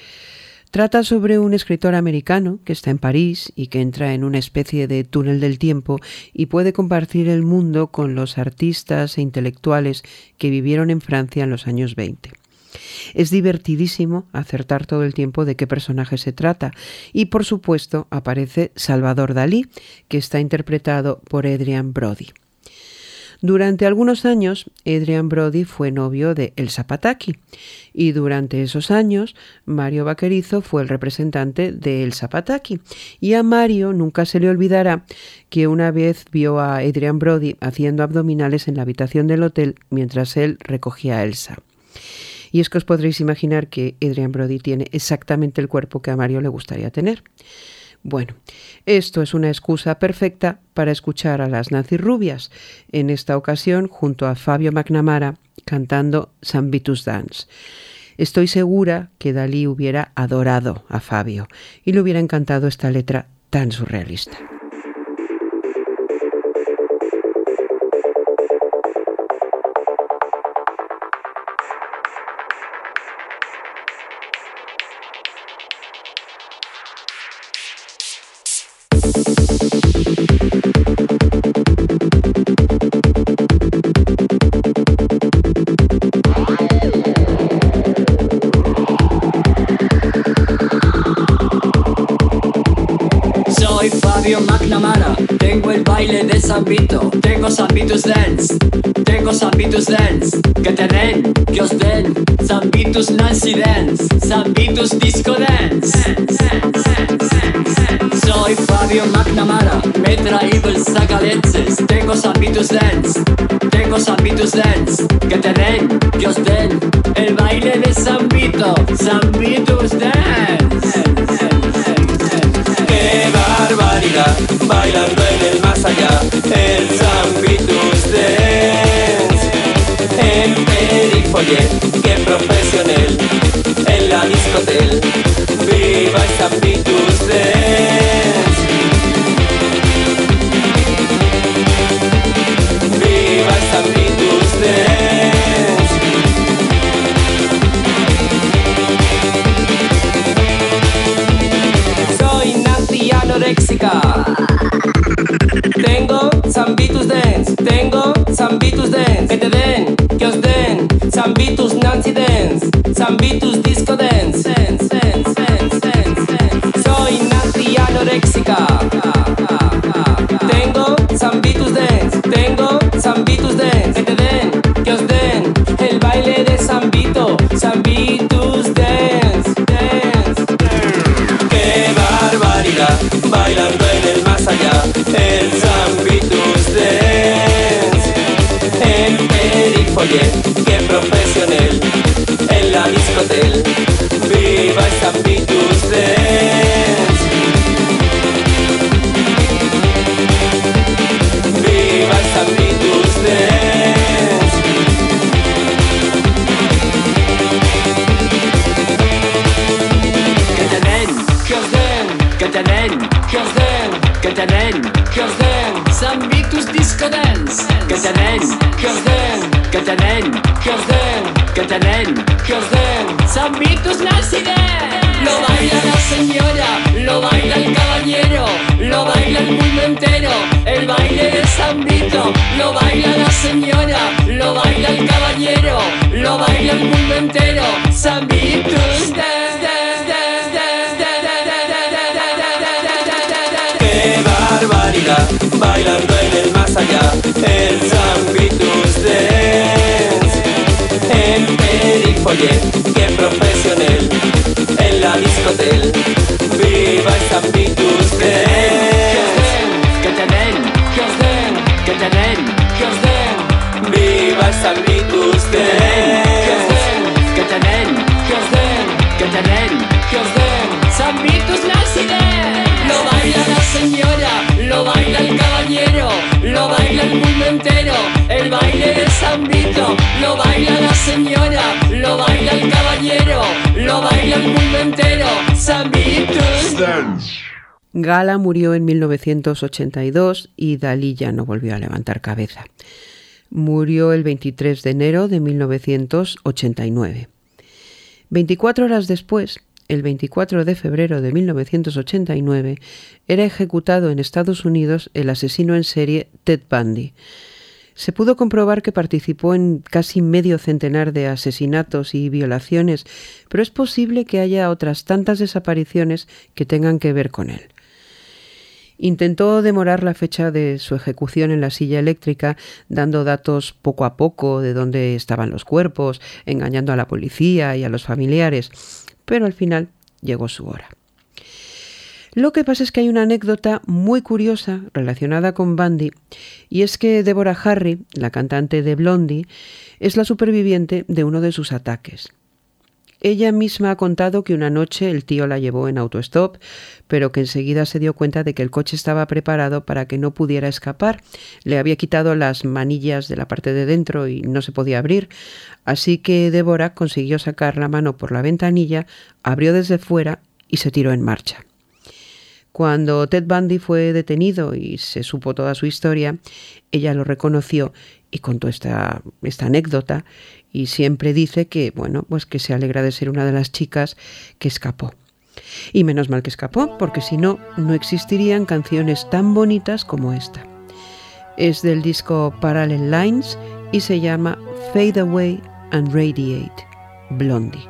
Trata sobre un escritor americano que está en París y que entra en una especie de túnel del tiempo y puede compartir el mundo con los artistas e intelectuales que vivieron en Francia en los años 20. Es divertidísimo acertar todo el tiempo de qué personaje se trata y, por supuesto, aparece Salvador Dalí, que está interpretado por Adrian Brody. Durante algunos años, Adrian Brody fue novio de Elsa Pataki y durante esos años, Mario Vaquerizo fue el representante de Elsa Pataki. Y a Mario nunca se le olvidará que una vez vio a Adrian Brody haciendo abdominales en la habitación del hotel mientras él recogía a Elsa. Y es que os podréis imaginar que Adrian Brody tiene exactamente el cuerpo que a Mario le gustaría tener. Bueno, esto es una excusa perfecta para escuchar a las Nazirrubias, en esta ocasión junto a Fabio McNamara cantando San Vitus Dance. Estoy segura que Dalí hubiera adorado a Fabio y le hubiera encantado esta letra tan surrealista. San Vito, tengo San Vitus Dance, tengo San Vitus Dance, que te den, que os den, San Vitus Nancy Dance, San Vitus Disco Dance. Soy Fabio McNamara, me he traído el sacaleches, tengo San Vitus Dance, tengo San Vitus Dance, que te den, que os den, el baile de San Vito, San Vitus Dance. ¡Qué barbaridad! Bailando en el más allá, el San Vitus Dance. En Perifollet, qué profesional, en la discotel, viva el San Vitus Dance. Viva el San Vitus Dance. Anoréxica. Tengo San Vitus Dance, tengo San Vitus Dance, que te den, que os den, San Vitus Nancy Dance, San Vitus Disco Dance, dance, dance, dance, dance, dance. Soy nazi anoréxica. Tengo San Vitus Dance, tengo San Vitus Dance, que te den, que os den, el baile de San Vito, San Vitus Dance, dance, dance. ¡Qué barbaridad! Bailando en el más allá, el San Vitus Dance. En Perifollet, qué profesional, en la discotel, viva el San Vitus Dance. Viva el San Vitus Dance. Que te den, que os den, San Vitus Disco Dance. Que te den, que os den, que te den, que os den, que te den, que os den, San Vitus Nancy Dance. Lo baila la señora, lo baila el caballero, lo baila el mundo entero, el baile de San Vito. Lo baila la señora, lo baila el caballero, lo baila el mundo entero, San Vitus Dance. Bailando en el más allá, el San Vitus Dance. En Perifollet, qué profesional, en la discotel, viva el San Vitus Dance. Que te den, que os den, que te den, que os den, viva el San Vitus Dance. Que te den, que os den, que te den, que os den, San Vitus Nancy Dance. Lo baila la señora, lo baila el caballero, lo baila el mundo entero, el baile de San Vito. Lo baila la señora, lo baila el caballero, lo baila el mundo entero, San Vitus Dance. Gala murió en 1982 y Dalí ya no volvió a levantar cabeza. Murió el 23 de enero de 1989. 24 horas después, el 24 de febrero de 1989, era ejecutado en Estados Unidos el asesino en serie Ted Bundy. Se pudo comprobar que participó en casi medio centenar de asesinatos y violaciones, pero es posible que haya otras tantas desapariciones que tengan que ver con él. Intentó demorar la fecha de su ejecución en la silla eléctrica, dando datos poco a poco de dónde estaban los cuerpos, engañando a la policía y a los familiares, pero al final llegó su hora. Lo que pasa es que hay una anécdota muy curiosa relacionada con Bundy, y es que Deborah Harry, la cantante de Blondie, es la superviviente de uno de sus ataques. Ella misma ha contado que una noche el tío la llevó en autostop, pero que enseguida se dio cuenta de que el coche estaba preparado para que no pudiera escapar. Le había quitado las manillas de la parte de dentro y no se podía abrir, así que Débora consiguió sacar la mano por la ventanilla, abrió desde fuera y se tiró en marcha. Cuando Ted Bundy fue detenido y se supo toda su historia, ella lo reconoció y contó esta anécdota, y siempre dice que, bueno, pues que se alegra de ser una de las chicas que escapó. Y menos mal que escapó, porque si no, no existirían canciones tan bonitas como esta. Es del disco Parallel Lines y se llama Fade Away and Radiate, Blondie.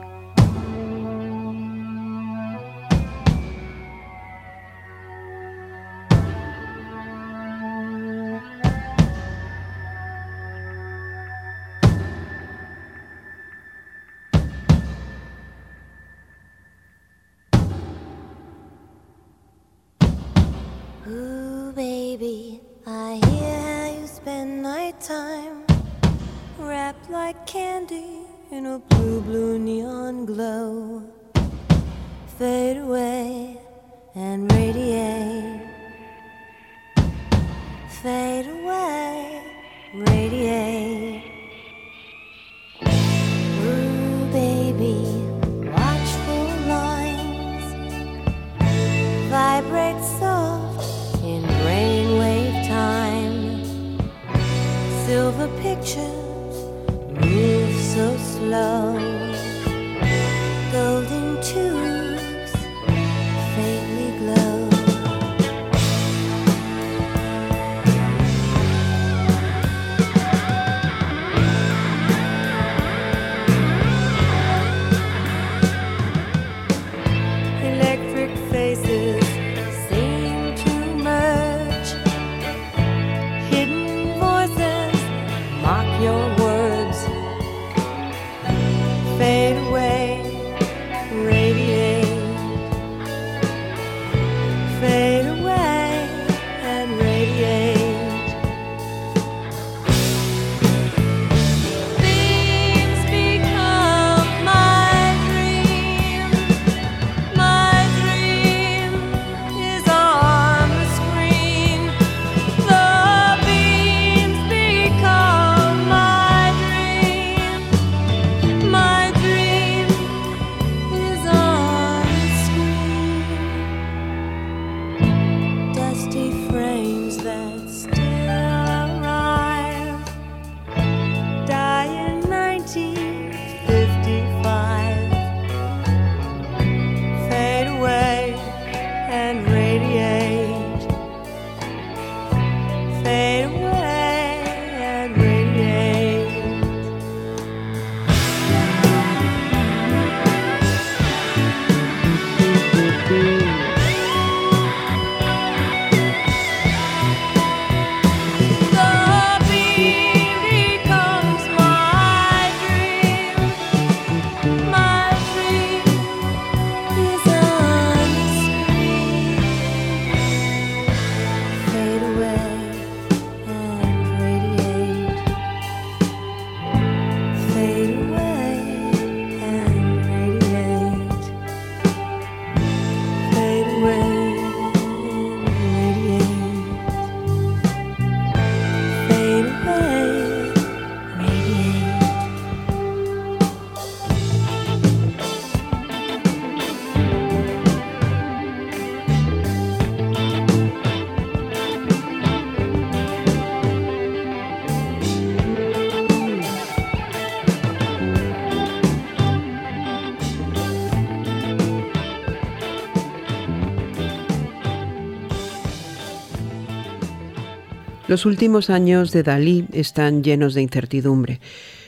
Los últimos años de Dalí están llenos de incertidumbre.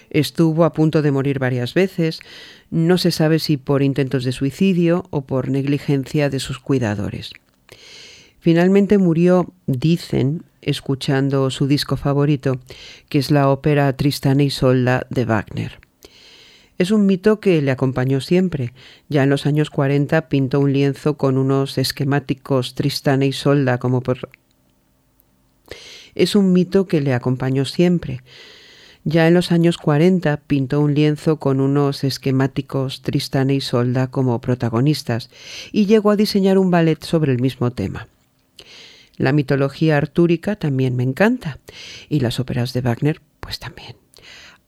Estuvo a punto de morir varias veces, no se sabe si por intentos de suicidio o por negligencia de sus cuidadores. Finalmente murió, dicen, escuchando su disco favorito, que es la ópera Tristán e Isolda de Wagner. Es un mito que le acompañó siempre. Ya en los años 40 pintó un lienzo con unos esquemáticos Tristán e Isolda Ya en los años 40 pintó un lienzo con unos esquemáticos Tristán e Isolda como protagonistas y llegó a diseñar un ballet sobre el mismo tema. La mitología artúrica también me encanta y las óperas de Wagner pues también.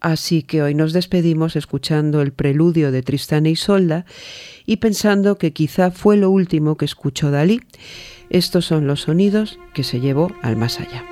Así que hoy nos despedimos escuchando el preludio de Tristán e Isolda y pensando que quizá fue lo último que escuchó Dalí. Estos son los sonidos que se llevó al más allá.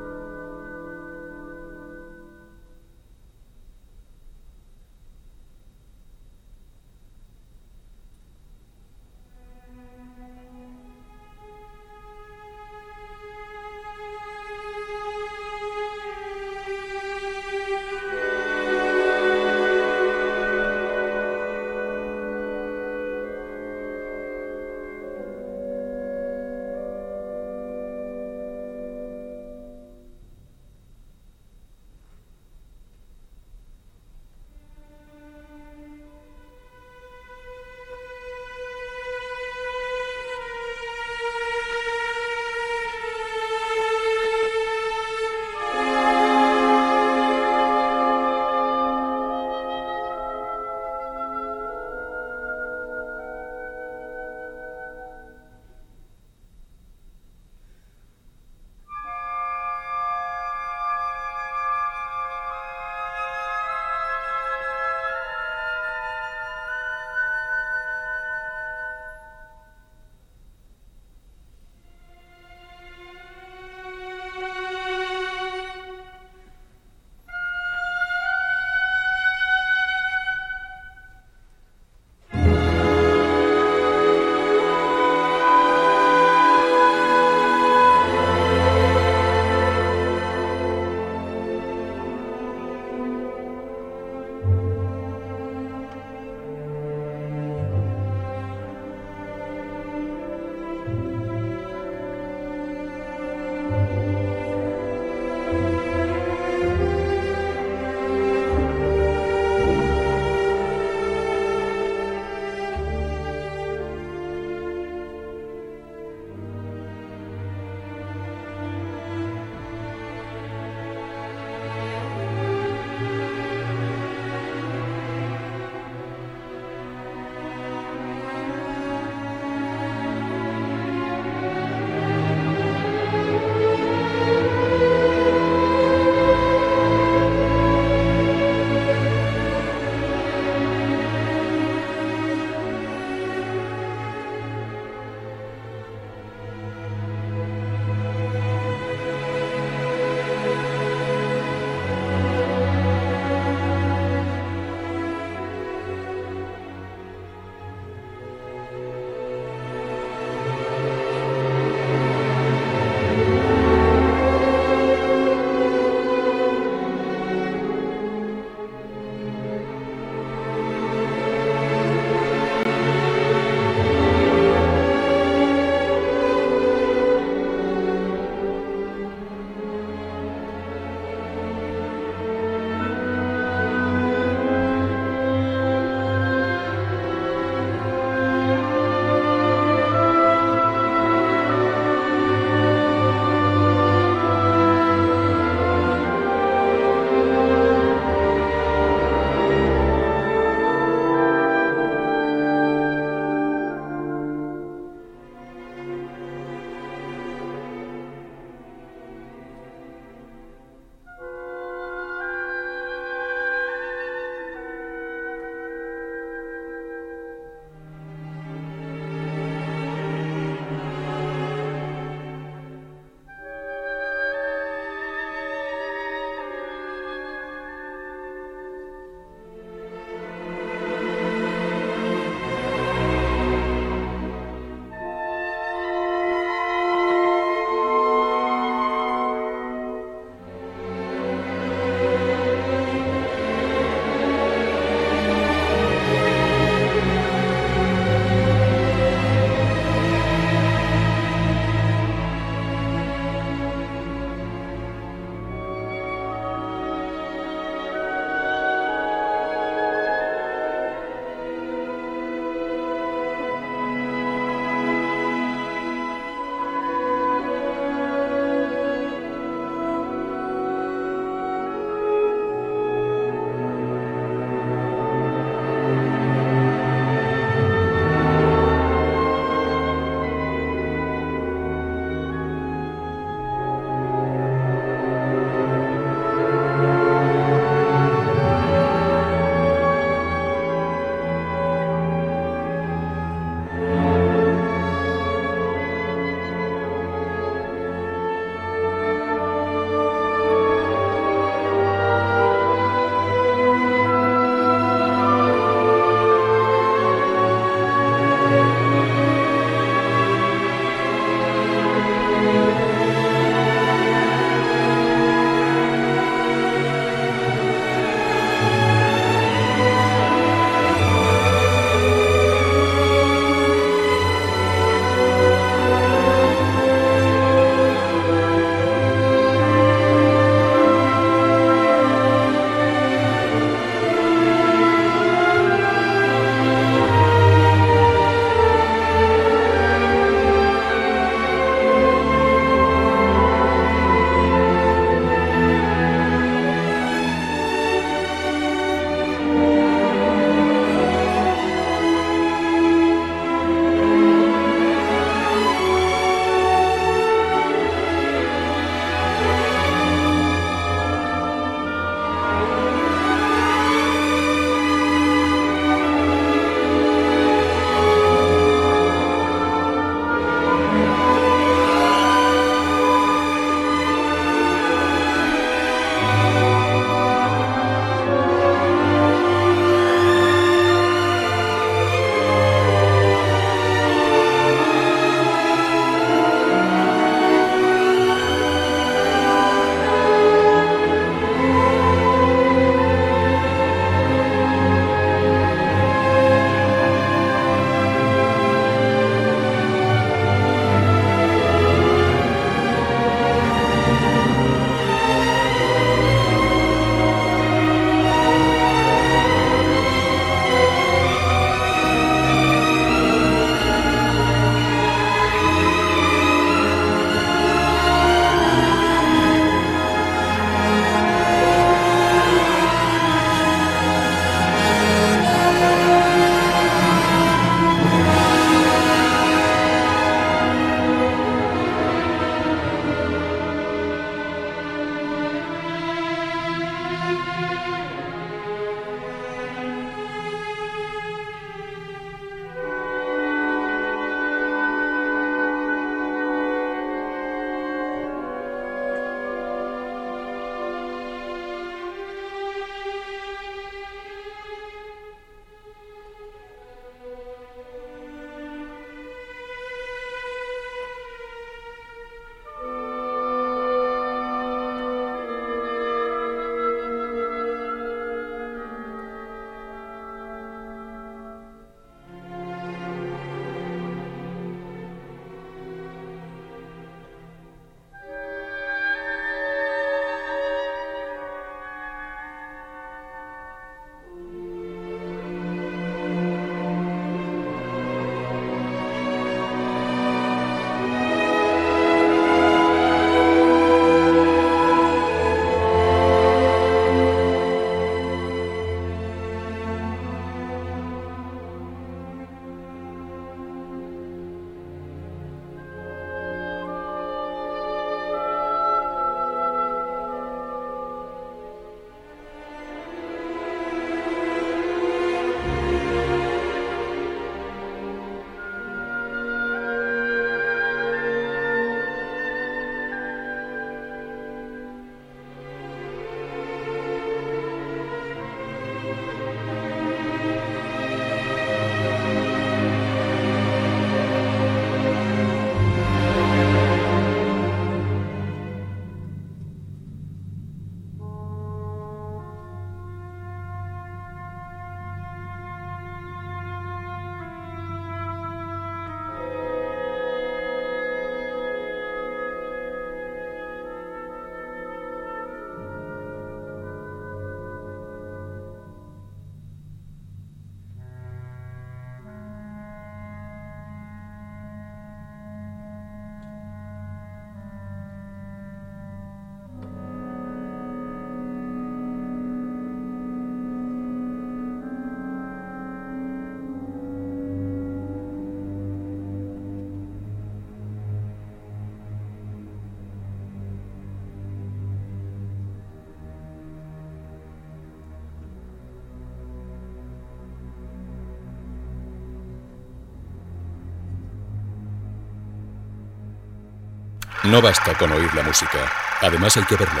No basta con oír la música, además hay que verla.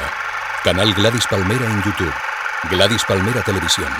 Canal Gladys Palmera en YouTube. Gladys Palmera Televisión.